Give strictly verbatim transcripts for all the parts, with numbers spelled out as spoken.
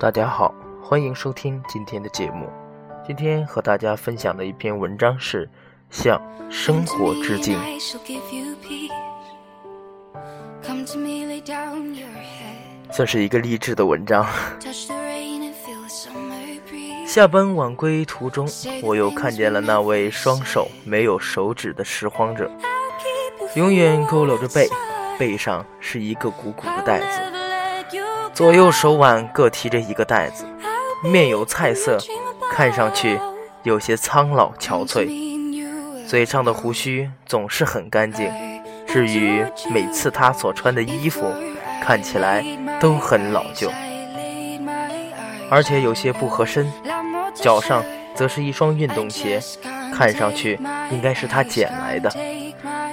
大家好，欢迎收听今天的节目。今天和大家分享的一篇文章是向生活致敬。算是一个励志的文章。下班晚归途中，我又看见了那位双手没有手指的拾荒者，永远佝偻着背，背上是一个鼓鼓的袋子，左右手腕各提着一个袋子，面有菜色，看上去有些苍老憔悴，嘴上的胡须总是很干净，至于每次他所穿的衣服看起来都很老旧，而且有些不合身，脚上则是一双运动鞋，看上去应该是他捡来的，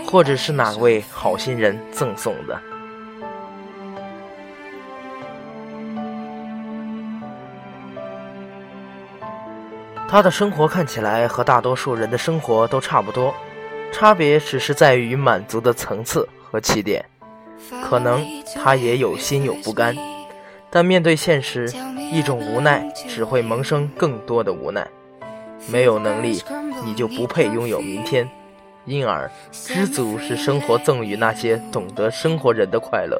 或者是哪位好心人赠送的。他的生活看起来和大多数人的生活都差不多，差别只是在于满足的层次和起点。可能他也有心有不甘，但面对现实，一种无奈只会萌生更多的无奈。没有能力，你就不配拥有明天。因而，知足是生活赠予那些懂得生活人的快乐。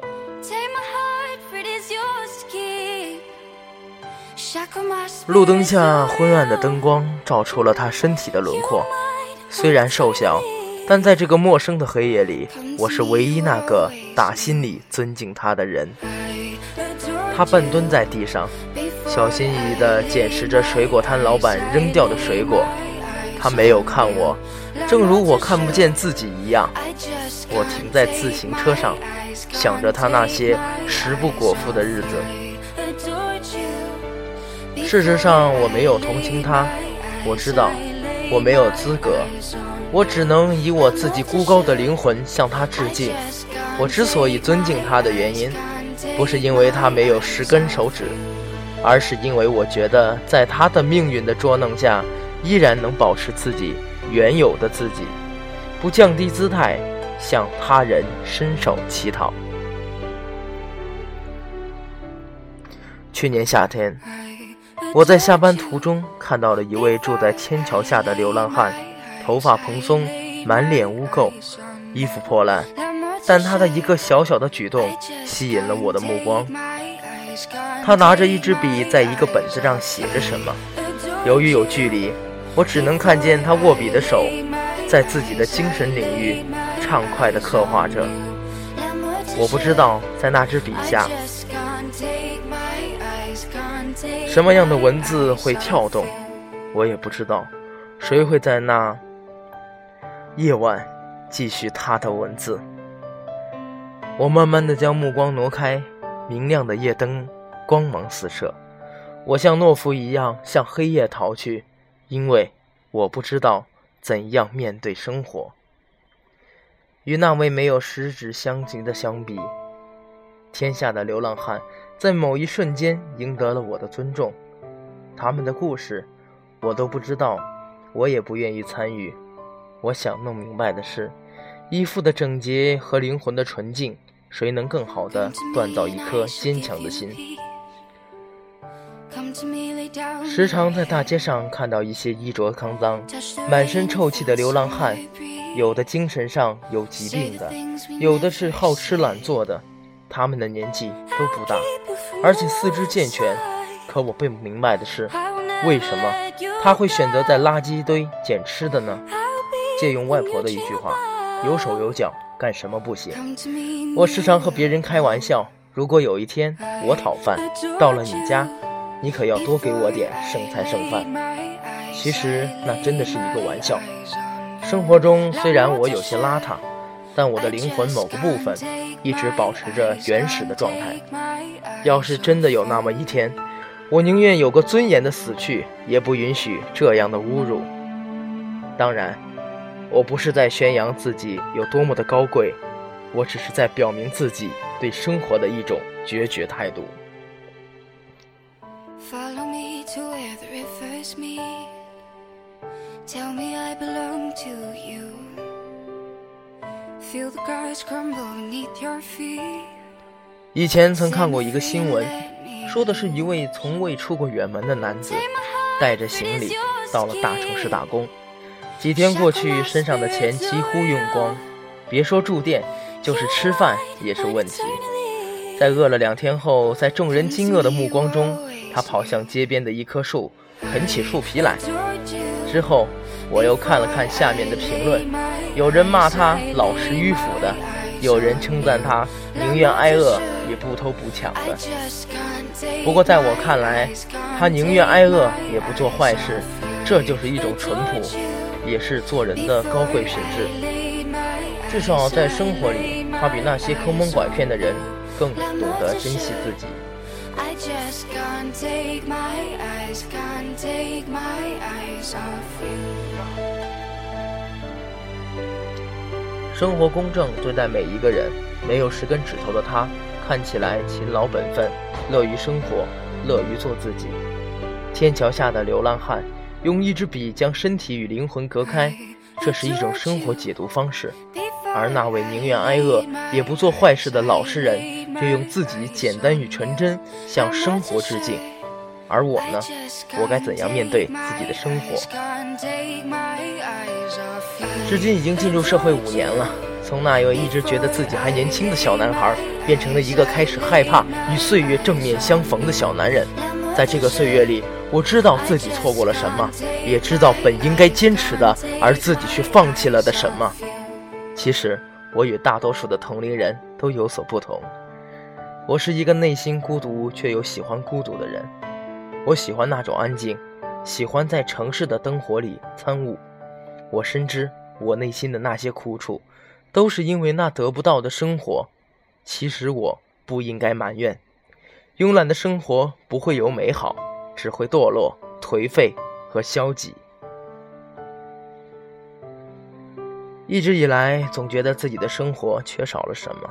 路灯下昏暗的灯光照出了他身体的轮廓，虽然瘦小，但在这个陌生的黑夜里，我是唯一那个打心里尊敬他的人。他半蹲在地上，小心翼翼地捡拾着水果摊老板扔掉的水果，他没有看我，正如我看不见自己一样。我停在自行车上，想着他那些食不果腹的日子。事实上，我没有同情他，我知道我没有资格，我只能以我自己孤高的灵魂向他致敬。我之所以尊敬他的原因，不是因为他没有十根手指，而是因为我觉得在他的命运的捉弄下，依然能保持自己原有的自己，不降低姿态，向他人伸手乞讨。去年夏天，我在下班途中看到了一位住在天桥下的流浪汉，头发蓬松，满脸污垢，衣服破烂，但他的一个小小的举动吸引了我的目光。他拿着一支笔，在一个本子上写着什么，由于有距离，我只能看见他握笔的手在自己的精神领域畅快地刻画着。我不知道在那支笔下什么样的文字会跳动，我也不知道谁会在那夜晚继续他的文字。我慢慢地将目光挪开，明亮的夜灯光芒四射，我像懦夫一样向黑夜逃去，因为我不知道怎样面对生活。与那位没有十指相及的相比，天下的流浪汉在某一瞬间赢得了我的尊重，他们的故事我都不知道，我也不愿意参与。我想弄明白的是，衣服的整洁和灵魂的纯净，谁能更好地锻造一颗坚强的心？时常在大街上看到一些衣着肮脏、满身臭气的流浪汉，有的精神上有疾病的，有的是好吃懒做的，他们的年纪都不大，而且四肢健全。可我并不明白的是，为什么他会选择在垃圾堆捡吃的呢？借用外婆的一句话，有手有脚干什么不行？我时常和别人开玩笑，如果有一天我讨饭到了你家，你可要多给我点剩菜剩饭。其实那真的是一个玩笑。生活中虽然我有些邋遢，但我的灵魂某个部分一直保持着原始的状态。要是真的有那么一天，我宁愿有个尊严的死去，也不允许这样的侮辱。当然，我不是在宣扬自己有多么的高贵，我只是在表明自己对生活的一种决绝态度。以前曾看过一个新闻，说的是一位从未出过远门的男子，带着行李到了大城市打工。几天过去，身上的钱几乎用光，别说住店，就是吃饭也是问题。在饿了两天后，在众人惊愕的目光中，他跑向街边的一棵树，啃起树皮来。之后我又看了看下面的评论，有人骂他老实迂腐的，有人称赞他宁愿挨饿也不偷不抢的。不过在我看来，他宁愿挨饿也不做坏事，这就是一种淳朴，也是做人的高贵品质。至少在生活里，他比那些坑蒙拐骗的人更懂得珍惜自己。I just can't take my eyes, can't take my eyes off you. 生活公正对待每一个人，没有十根指头的他，看起来勤劳本分，乐于生活，乐于做自己。天桥下的流浪汉，用一支笔将身体与灵魂隔开，这是一种生活解读方式。而那位宁愿挨饿也不做坏事的老实人，就用自己简单与纯真向生活致敬。而我呢，我该怎样面对自己的生活？至今已经进入社会五年了，从那位一直觉得自己还年轻的小男孩，变成了一个开始害怕与岁月正面相逢的小男人。在这个岁月里，我知道自己错过了什么，也知道本应该坚持的，而自己却放弃了的什么。其实我与大多数的同龄人都有所不同，我是一个内心孤独却又喜欢孤独的人。我喜欢那种安静，喜欢在城市的灯火里参悟。我深知我内心的那些苦楚，都是因为那得不到的生活。其实我不应该埋怨，慵懒的生活不会有美好，只会堕落、颓废和消极。一直以来，总觉得自己的生活缺少了什么，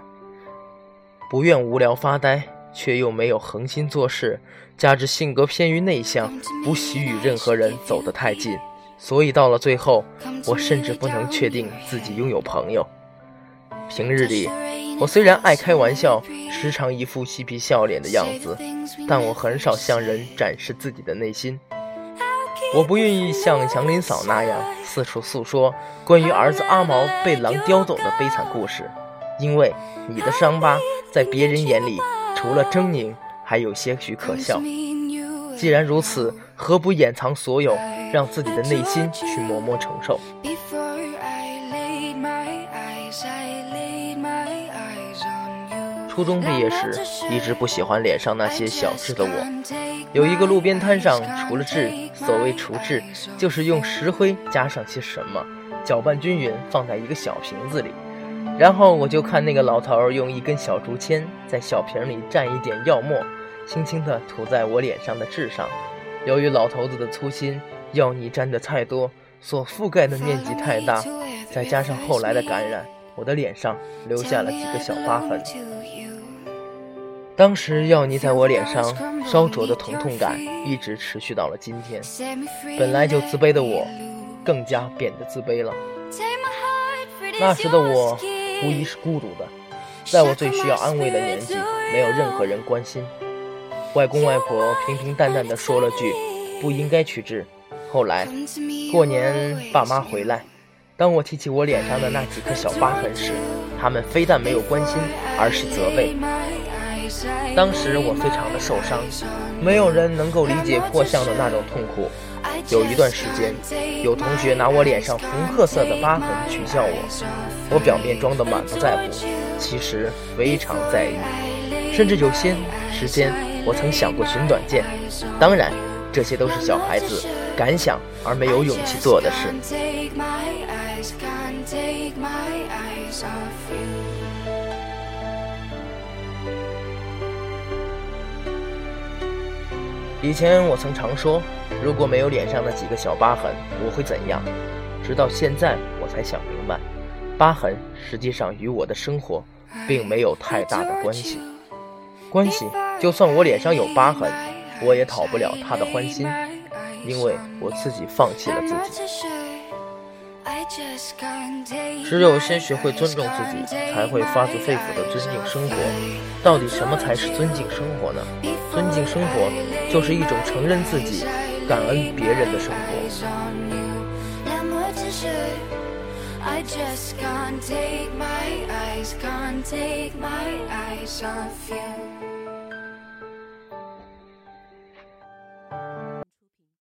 不愿无聊发呆，却又没有恒心做事，加之性格偏于内向，不喜与任何人走得太近，所以到了最后，我甚至不能确定自己拥有朋友。平日里，我虽然爱开玩笑，时常一副嬉皮笑脸的样子，但我很少向人展示自己的内心。我不愿意像祥林嫂那样四处诉说关于儿子阿毛被狼叼走的悲惨故事，因为你的伤疤在别人眼里除了狰狞还有些许可笑。既然如此，何不掩藏所有，让自己的内心去默默承受。初中毕业时，一直不喜欢脸上那些小痣的我，有一个路边摊上除了痣，所谓除痣就是用石灰加上些什么，搅拌均匀，放在一个小瓶子里，然后我就看那个老头用一根小竹签在小瓶里蘸一点药末，轻轻地涂在我脸上的痣上。由于老头子的粗心，药泥沾得太多，所覆盖的面积太大，再加上后来的感染，我的脸上留下了几个小疤痕。当时药泥在我脸上烧灼的疼痛感一直持续到了今天，本来就自卑的我更加变得自卑了。那时的我无疑是孤独的，在我最需要安慰的年纪，没有任何人关心。外公外婆平平淡淡地说了句不应该取痣。后来过年爸妈回来，当我提起我脸上的那几颗小疤痕时，他们非但没有关心，而是责备。当时我非常的受伤，没有人能够理解破相的那种痛苦。有一段时间，有同学拿我脸上红褐色的疤痕取笑我，我表面装得满不在乎，其实非常在意，甚至有些时间我曾想过寻短见。当然，这些都是小孩子敢想而没有勇气做的事。以前我曾常说，如果没有脸上的几个小疤痕，我会怎样？直到现在我才想明白，疤痕实际上与我的生活并没有太大的关系。关系，就算我脸上有疤痕，我也讨不了他的欢心，因为我自己放弃了自己。只有先学会尊重自己，才会发自肺腑的尊敬生活。到底什么才是尊敬生活呢？尊敬生活就是一种承认自己、感恩别人的生活。